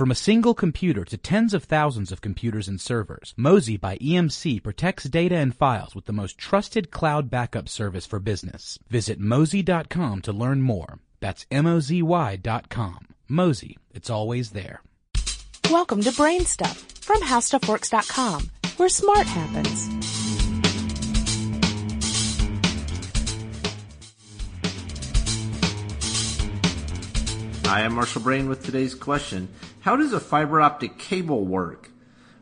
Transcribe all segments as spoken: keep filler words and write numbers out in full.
From a single computer to tens of thousands of computers and servers, Mozy by E M C protects data and files with the most trusted cloud backup service for business. Visit mozy dot com to learn more. That's M O Z Y dot com. Mozy, it's always there. Welcome to BrainStuff from How Stuff Works dot com, where smart happens. I am Marshall Brain with today's question. How does a fiber optic cable work?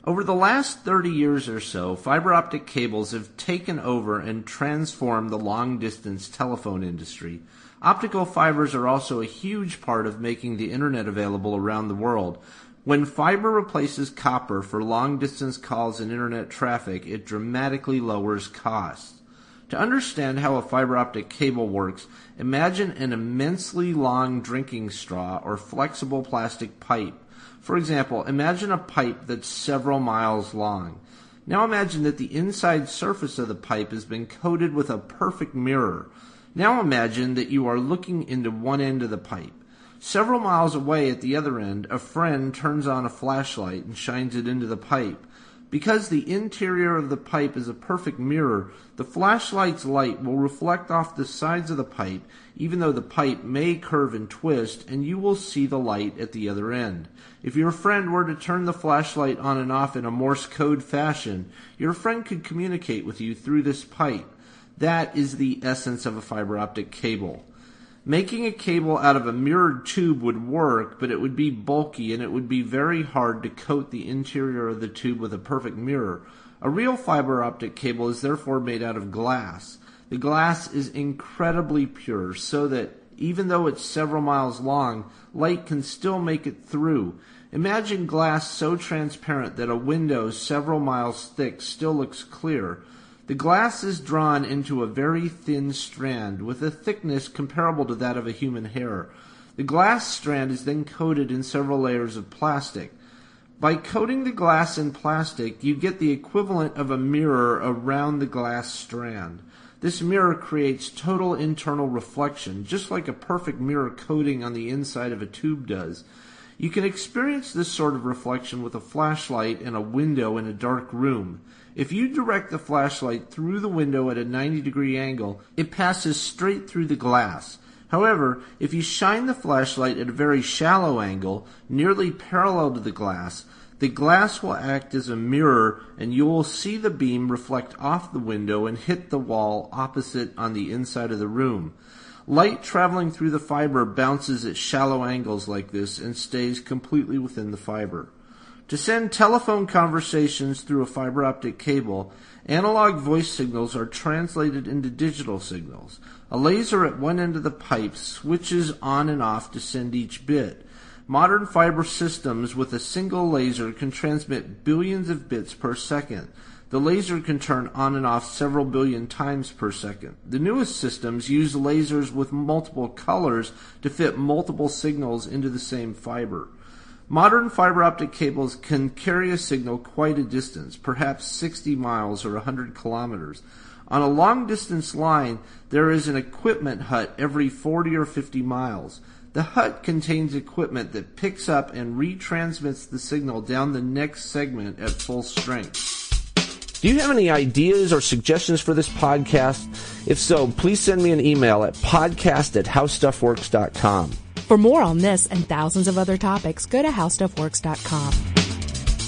Over the last thirty years or so, fiber optic cables have taken over and transformed the long-distance telephone industry. Optical fibers are also a huge part of making the internet available around the world. When fiber replaces copper for long-distance calls and internet traffic, it dramatically lowers costs. To understand how a fiber optic cable works, imagine an immensely long drinking straw or flexible plastic pipe. For example, imagine a pipe that's several miles long. Now imagine that the inside surface of the pipe has been coated with a perfect mirror. Now imagine that you are looking into one end of the pipe. Several miles away at the other end, a friend turns on a flashlight and shines it into the pipe. Because the interior of the pipe is a perfect mirror, the flashlight's light will reflect off the sides of the pipe, even though the pipe may curve and twist, and you will see the light at the other end. If your friend were to turn the flashlight on and off in a Morse code fashion, your friend could communicate with you through this pipe. That is the essence of a fiber optic cable. Making a cable out of a mirrored tube would work, but it would be bulky and it would be very hard to coat the interior of the tube with a perfect mirror. A real fiber optic cable is therefore made out of glass. The glass is incredibly pure, so that even though it's several miles long, light can still make it through. Imagine glass so transparent that a window several miles thick still looks clear. The glass is drawn into a very thin strand with a thickness comparable to that of a human hair. The glass strand is then coated in several layers of plastic. By coating the glass in plastic, you get the equivalent of a mirror around the glass strand. This mirror creates total internal reflection, just like a perfect mirror coating on the inside of a tube does. You can experience this sort of reflection with a flashlight and a window in a dark room. If you direct the flashlight through the window at a ninety degree angle, it passes straight through the glass. However, if you shine the flashlight at a very shallow angle, nearly parallel to the glass, the glass will act as a mirror and you will see the beam reflect off the window and hit the wall opposite on the inside of the room. Light traveling through the fiber bounces at shallow angles like this and stays completely within the fiber. To send telephone conversations through a fiber optic cable, analog voice signals are translated into digital signals. A laser at one end of the pipe switches on and off to send each bit. Modern fiber systems with a single laser can transmit billions of bits per second. The laser can turn on and off several billion times per second. The newest systems use lasers with multiple colors to fit multiple signals into the same fiber. Modern fiber optic cables can carry a signal quite a distance, perhaps sixty miles or one hundred kilometers. On a long-distance line, there is an equipment hut every forty or fifty miles. The hut contains equipment that picks up and retransmits the signal down the next segment at full strength. Do you have any ideas or suggestions for this podcast? If so, please send me an email at podcast at how stuff works dot com. For more on this and thousands of other topics, go to how stuff works dot com.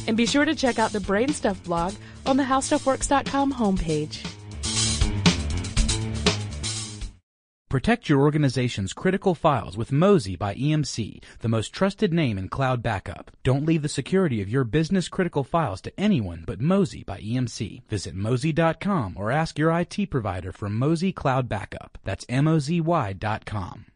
And be sure to check out the BrainStuff blog on the how stuff works dot com homepage. Protect your organization's critical files with Mozy by E M C, the most trusted name in cloud backup. Don't leave the security of your business-critical files to anyone but Mozy by E M C. Visit mozy dot com or ask your I T provider for Mozy Cloud Backup. That's M O Z Y dot com.